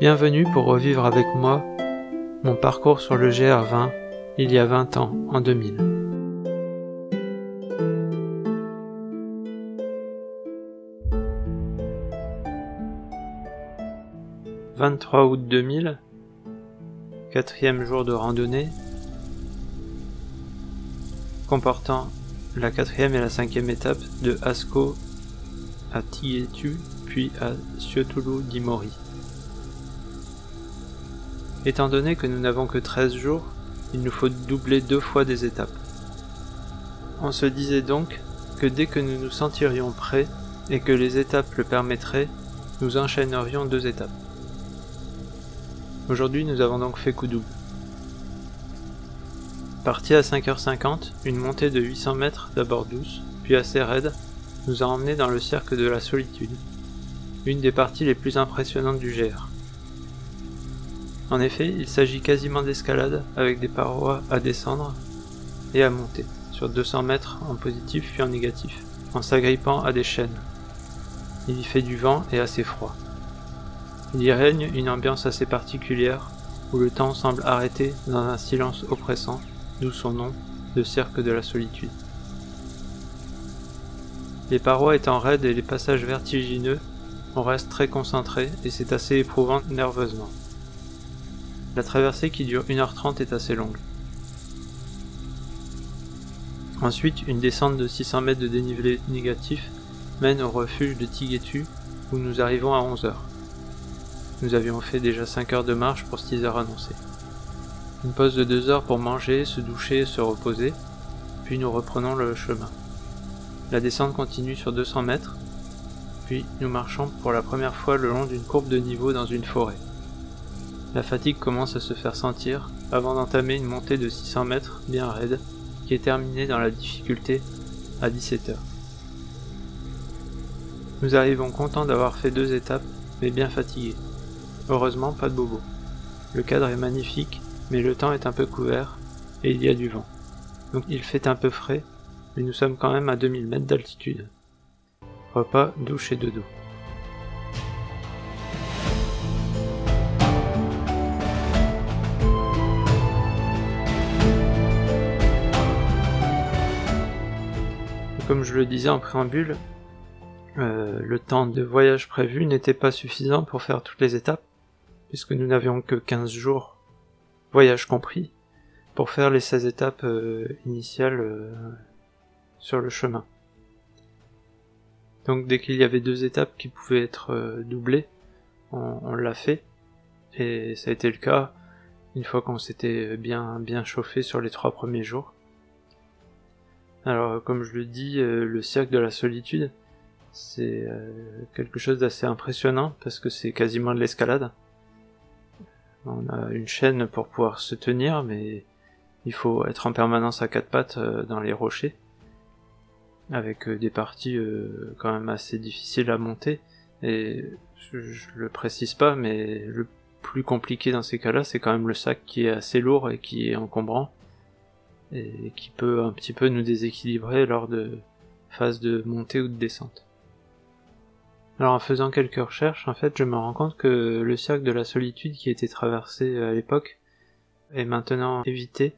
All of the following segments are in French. Bienvenue pour revivre avec moi mon parcours sur le GR20 il y a 20 ans, en 2000. « 23 août 2000, quatrième jour de randonnée, comportant la quatrième et la cinquième étape de Asco à Tighjettu, puis à Ciottulu di i Mori. Étant donné que nous n'avons que 13 jours, il nous faut doubler 2 fois des étapes. On se disait donc que dès que nous nous sentirions prêts et que les étapes le permettraient, nous enchaînerions 2 étapes. Aujourd'hui, nous avons donc fait coup double. Parti à 5h50, une montée de 800 mètres, d'abord douce, puis assez raide, nous a emmenés dans le Cercle de la Solitude, une des parties les plus impressionnantes du GR. En effet, il s'agit quasiment d'escalade, avec des parois à descendre et à monter, sur 200 mètres en positif puis en négatif, en s'agrippant à des chaînes. Il y fait du vent et assez froid. Il y règne une ambiance assez particulière, où le temps semble arrêté dans un silence oppressant, d'où son nom, de Cercle de la Solitude. Les parois étant raides et les passages vertigineux, on reste très concentré et c'est assez éprouvant nerveusement. La traversée qui dure 1h30 est assez longue. Ensuite, une descente de 600 mètres de dénivelé négatif mène au refuge de Tighjettu, où nous arrivons à 11h. Nous avions fait déjà 5 heures de marche pour 6 heures annoncées. Une pause de 2 heures pour manger, se doucher et se reposer, puis nous reprenons le chemin. La descente continue sur 200 mètres, puis nous marchons pour la première fois le long d'une courbe de niveau dans une forêt. La fatigue commence à se faire sentir avant d'entamer une montée de 600 mètres bien raide qui est terminée dans la difficulté à 17h. Nous arrivons contents d'avoir fait 2 étapes, mais bien fatigués. Heureusement, pas de bobo. Le cadre est magnifique, mais le temps est un peu couvert et il y a du vent. Donc il fait un peu frais, mais nous sommes quand même à 2000 mètres d'altitude. Repas, douche et dodo. Comme je le disais en préambule, le temps de voyage prévu n'était pas suffisant pour faire toutes les étapes, puisque nous n'avions que 15 jours, voyage compris, pour faire les 16 étapes initiales sur le chemin. Donc dès qu'il y avait 2 étapes qui pouvaient être doublées, on l'a fait, et ça a été le cas une fois qu'on s'était bien chauffé sur les 3 premiers jours. Alors comme je le dis, le Cercle de la Solitude, c'est quelque chose d'assez impressionnant parce que c'est quasiment de l'escalade. On a une chaîne pour pouvoir se tenir, mais il faut être en permanence à 4 pattes dans les rochers, avec des parties quand même assez difficiles à monter. Et je le précise pas, mais le plus compliqué dans ces cas-là, c'est quand même le sac qui est assez lourd et qui est encombrant, et qui peut un petit peu nous déséquilibrer lors de phases de montée ou de descente. Alors en faisant quelques recherches, en fait, je me rends compte que le Cercle de la Solitude qui était traversé à l'époque est maintenant évité,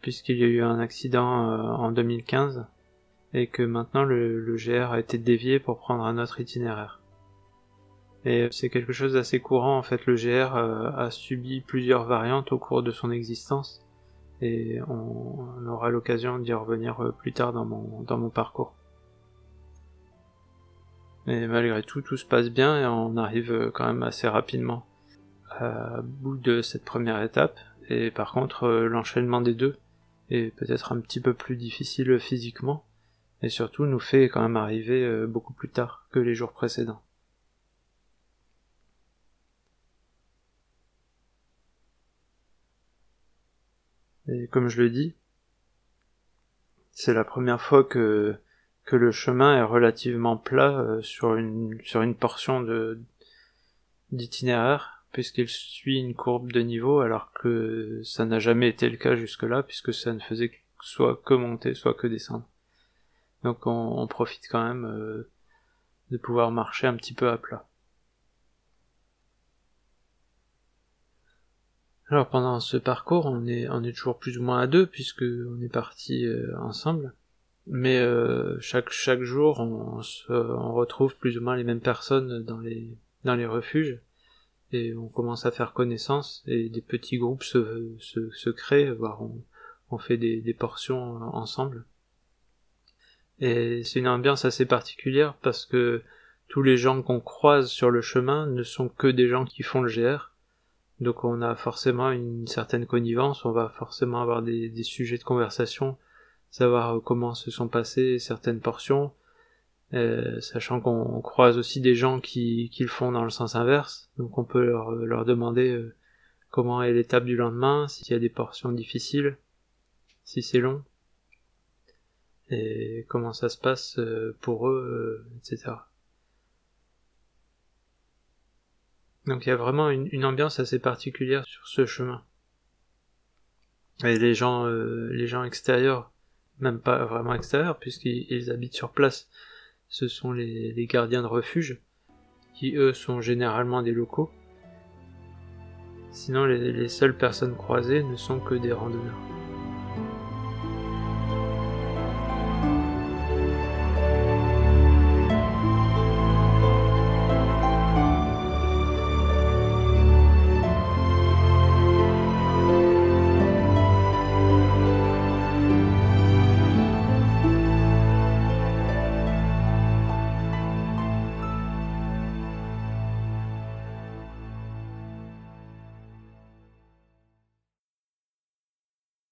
puisqu'il y a eu un accident en 2015, et que maintenant le GR a été dévié pour prendre un autre itinéraire. Et c'est quelque chose d'assez courant, en fait, le GR a subi plusieurs variantes au cours de son existence, et on aura l'occasion d'y revenir plus tard dans mon parcours. Mais malgré tout, tout se passe bien et on arrive quand même assez rapidement à bout de cette première étape. Et par contre, l'enchaînement des 2 est peut-être un petit peu plus difficile physiquement et surtout nous fait quand même arriver beaucoup plus tard que les jours précédents. Et comme je le dis, c'est la première fois que le chemin est relativement plat sur une portion d'itinéraire, puisqu'il suit une courbe de niveau, alors que ça n'a jamais été le cas jusque-là, puisque ça ne faisait soit que monter, soit que descendre. Donc on profite quand même de pouvoir marcher un petit peu à plat. Alors pendant ce parcours, on est toujours plus ou moins à deux, puisque on est partis ensemble. Mais chaque jour, on retrouve plus ou moins les mêmes personnes dans les refuges, et on commence à faire connaissance, et des petits groupes se créent, voire on fait des portions ensemble. Et c'est une ambiance assez particulière, parce que tous les gens qu'on croise sur le chemin ne sont que des gens qui font le GR, donc on a forcément une certaine connivence, on va forcément avoir des sujets de conversation, savoir comment se sont passées certaines portions, sachant qu'on croise aussi des gens qui le font dans le sens inverse, donc on peut leur demander comment est l'étape du lendemain, s'il y a des portions difficiles, si c'est long, et comment ça se passe pour eux, etc. Donc il y a vraiment une ambiance assez particulière sur ce chemin. Et les gens extérieurs, même pas vraiment extérieurs, puisqu'ils habitent sur place, ce sont les gardiens de refuge, qui eux sont généralement des locaux. Sinon les seules personnes croisées ne sont que des randonneurs.